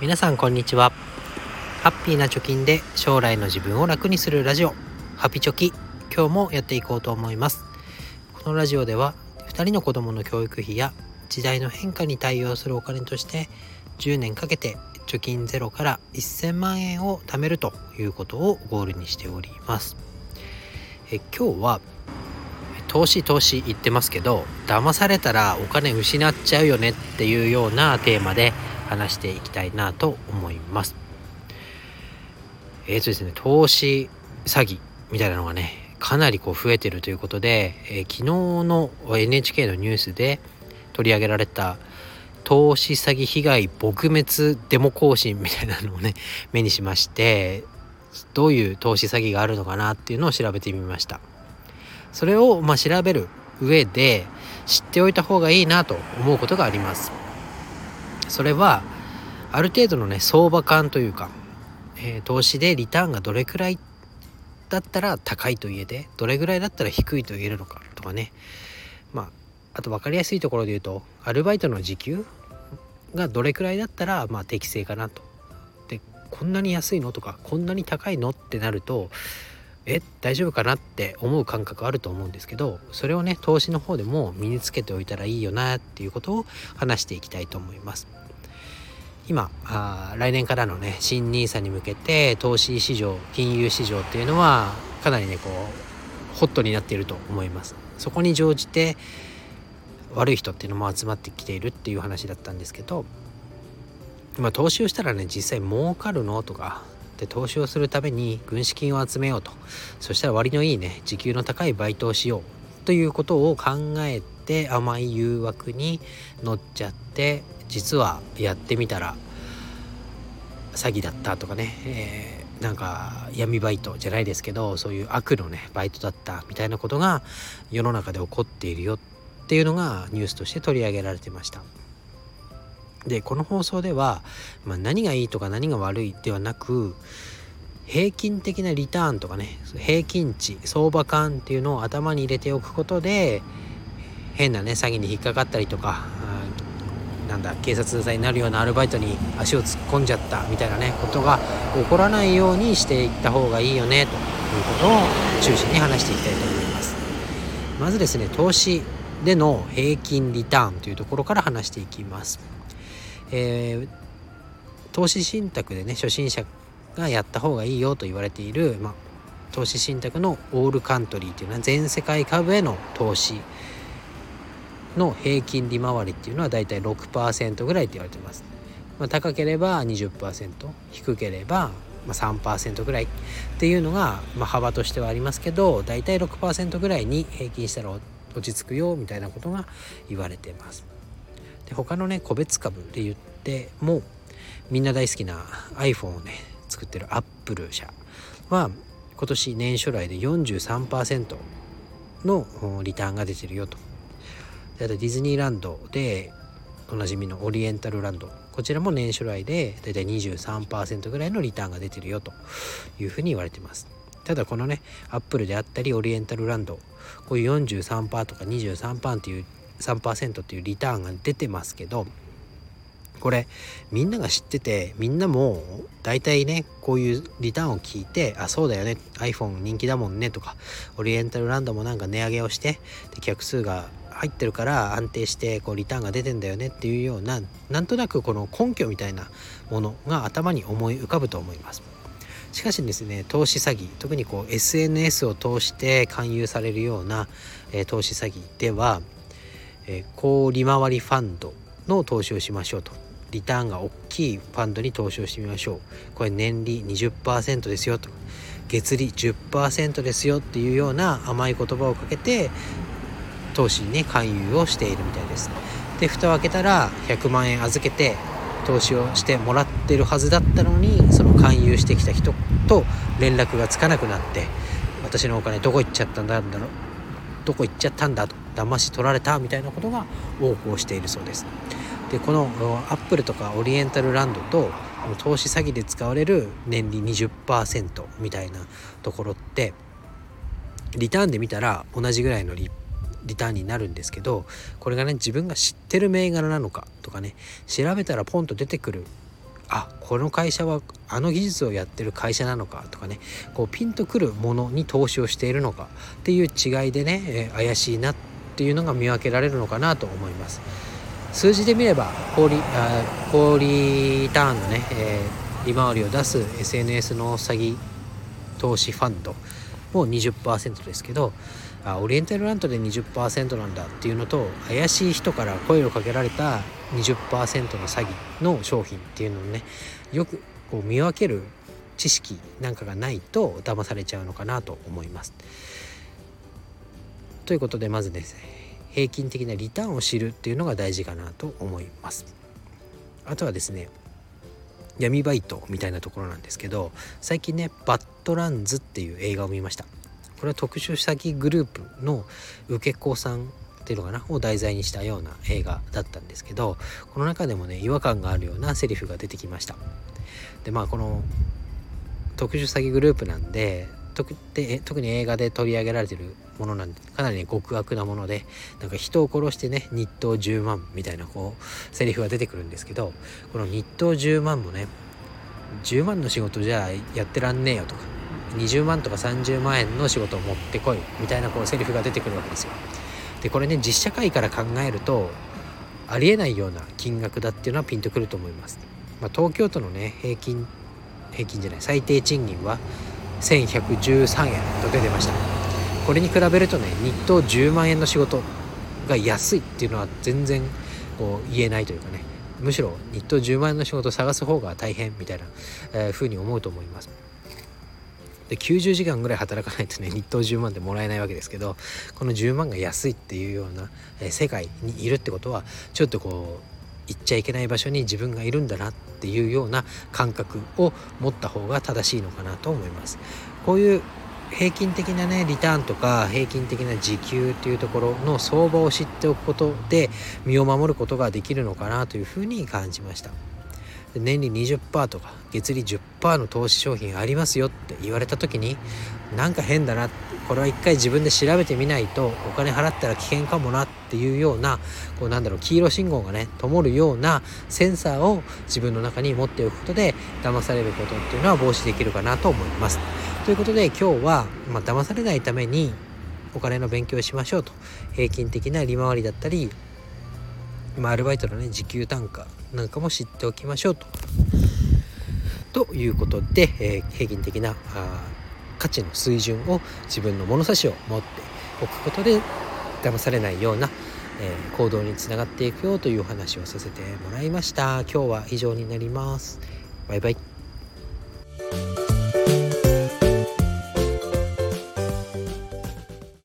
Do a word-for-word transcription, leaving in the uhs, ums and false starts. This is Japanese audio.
皆さんこんにちは。ハッピーな貯金で将来の自分を楽にするラジオ、ハピチョキ。今日もやっていこうと思います。このラジオではふたりの子供の教育費や時代の変化に対応するお金としてじゅうねんかけて貯金ゼロからせんまんえんを貯めるということをゴールにしております。え今日は投資投資言ってますけど、騙されたらお金失っちゃうよねっていうようなテーマで話していきたいなと思います。えーとですね、投資詐欺みたいなのがね、かなりこう増えてるということで、えー、昨日の エヌエイチケー のニュースで取り上げられた投資詐欺被害撲滅デモ行進みたいなのをね目にしまして、どういう投資詐欺があるのかなっていうのを調べてみました。それをまあ調べる上で知っておいた方がいいなと思うことがあります。それはある程度のね相場感というか、えー、投資でリターンがどれくらいだったら高いと言えて、どれぐらいだったら低いと言えるのかとかね、まああと分かりやすいところで言うと、アルバイトの時給がどれくらいだったらまあ適正かなと。で、こんなに安いのとかこんなに高いのってなると、え大丈夫かなって思う感覚あると思うんですけど、それをね投資の方でも身につけておいたらいいよなっていうことを話していきたいと思います。今あ来年からのね新ニーサに向けて投資市場、金融市場っていうのはかなりねこうホットになっていると思います。そこに乗じて悪い人っていうのも集まってきているっていう話だったんですけど、まあ、投資をしたらね実際儲かるのとかで、投資をするために軍資金を集めようと、そしたら割のいいね時給の高いバイトをしようということを考えて、甘い誘惑に乗っちゃって、実はやってみたら詐欺だったとかね、えー、なんか闇バイトじゃないですけど、そういう悪のねバイトだったみたいなことが世の中で起こっているよっていうのがニュースとして取り上げられてました。で、この放送では、まあ、何がいいとか何が悪いではなく、平均的なリターンとかね、平均値、相場感っていうのを頭に入れておくことで、変なね詐欺に引っかかったりとか、なんだ警察罪になるようなアルバイトに足を突っ込んじゃったみたいなねことが起こらないようにしていった方がいいよねということを中心に話していきたいと思います。まずですね、投資での平均リターンというところから話していきます。えー、投資信託でね初心者がやった方がいいよと言われている、まあ、投資信託のオールカントリーというのは全世界株への投資の平均利回りっていうのはだいたい ろくパーセント ぐらいって言われてます。まあ、高ければ にじゅっパーセント、 低ければ さんパーセント ぐらいっていうのが、まあ、幅としてはありますけど、だいたい ろくパーセント ぐらいに平均したら落ち着くよみたいなことが言われてます。で、他のね個別株で言っても、みんな大好きな アイフォン をね作ってる アップル 社は今年年初来で よんじゅうさんパーセント のリターンが出てるよと。で、あとディズニーランドでおなじみのオリエンタルランド、こちらも年初来でだいたい にじゅうさんパーセント ぐらいのリターンが出てるよというふうに言われてます。ただこのねアップルであったりオリエンタルランド、こういう よんじゅうさんパーセント とか にじゅうさんパーセント っていう さんパーセント っていうリターンが出てますけど、これみんなが知ってて、みんなもだいたいねこういうリターンを聞いて、あそうだよね アイフォン 人気だもんねとか、オリエンタルランドもなんか値上げをしてで客数が入ってるから安定してこうリターンが出てんだよねっていうような、なんとなくこの根拠みたいなものが頭に思い浮かぶと思います。しかしですね、投資詐欺、特にこう エスエヌエス を通して勧誘されるような、えー、投資詐欺では、えー、高利回りファンドの投資をしましょうと。リターンが大きいファンドに投資をしてみましょう。これ年利 にじゅっパーセント ですよと、月利 じゅっパーセント ですよっていうような甘い言葉をかけて投資にね勧誘をしているみたいです。で、蓋を開けたらひゃくまんえん預けて投資をしてもらってるはずだったのに、その勧誘してきた人と連絡がつかなくなって、私のお金どこ行っちゃったんだろうどこ行っちゃったんだと、騙し取られたみたいなことが横行しているそうです。で、このアップルとかオリエンタルランドと投資詐欺で使われる年利 にじゅっパーセント みたいなところって、リターンで見たら同じぐらいのリップリターンになるんですけど、これがね自分が知ってる銘柄なのかとかね、調べたらポンと出てくるあ、この会社はあの技術をやってる会社なのかとかね、こうピンとくるものに投資をしているのかっていう違いでね、怪しいなっていうのが見分けられるのかなと思います。数字で見れば高リ、あ、高リターンのね、えー、利回りを出す エスエヌエス の詐欺投資ファンドも にじゅっパーセント ですけど、あ、オリエンタルランドで にじゅっパーセント なんだっていうのと、怪しい人から声をかけられた にじゅっパーセント の詐欺の商品っていうのをね、よくこう見分ける知識なんかがないと騙されちゃうのかなと思います。ということで、まずですね、平均的なリターンを知るっていうのが大事かなと思います。あとはですね、闇バイトみたいなところなんですけど、最近ね、バッドランズっていう映画を見ました。これは特殊詐欺グループの受け子さんっていうのかなを題材にしたような映画だったんですけど、この中でもね、違和感があるようなセリフが出てきました。で、まあこの特殊詐欺グループなんで、特, で特に映画で取り上げられてるものなんで、かなり、ね、極悪なもので、なんか人を殺してね、日当じゅうまんみたいなこうセリフが出てくるんですけど、この日当じゅうまんもね、じゅうまんの仕事じゃやってらんねえよとか、にじゅうまんとかさんじゅうまんえんの仕事を持ってこいみたいなこうセリフが出てくるわけですよ。でこれね、実社会から考えるとありえないような金額だっていうのはピンとくると思います。まあ、東京都のね、平均平均じゃない最低賃金はせんひゃくじゅうさんえんと出てました。これに比べるとね、日当じゅうまんえんの仕事が安いっていうのは全然こう言えないというかね、むしろ日当じゅうまんえんの仕事を探す方が大変みたいな、えー、ふうに思うと思います。できゅうじゅうじかんぐらい働かないとね、日当じゅうまんでもらえないわけですけど、このじゅうまんが安いっていうような、えー、世界にいるってことは、ちょっとこう行っちゃいけない場所に自分がいるんだなっていうような感覚を持った方が正しいのかなと思います。こういう平均的なね、リターンとか平均的な時給っていうところの相場を知っておくことで、身を守ることができるのかなというふうに感じました。年利 にじゅっパーセント とか月利 じゅっパーセント の投資商品ありますよって言われた時に、なんか変だな、これは一回自分で調べてみないとお金払ったら危険かもなっていうような、こうなんだろう、黄色信号がね灯るようなセンサーを自分の中に持っておくことで、騙されることっていうのは防止できるかなと思います。ということで、今日はまあ騙されないためにお金の勉強をしましょうと、平均的な利回りだったり、まあ、アルバイトのね、時給単価なんかも知っておきましょうと。ということで、えー、平均的な価値の水準を自分の物差しを持っておくことで、騙されないような、えー、行動につながっていくよというお話をさせてもらいました。今日は以上になります。バイバイ。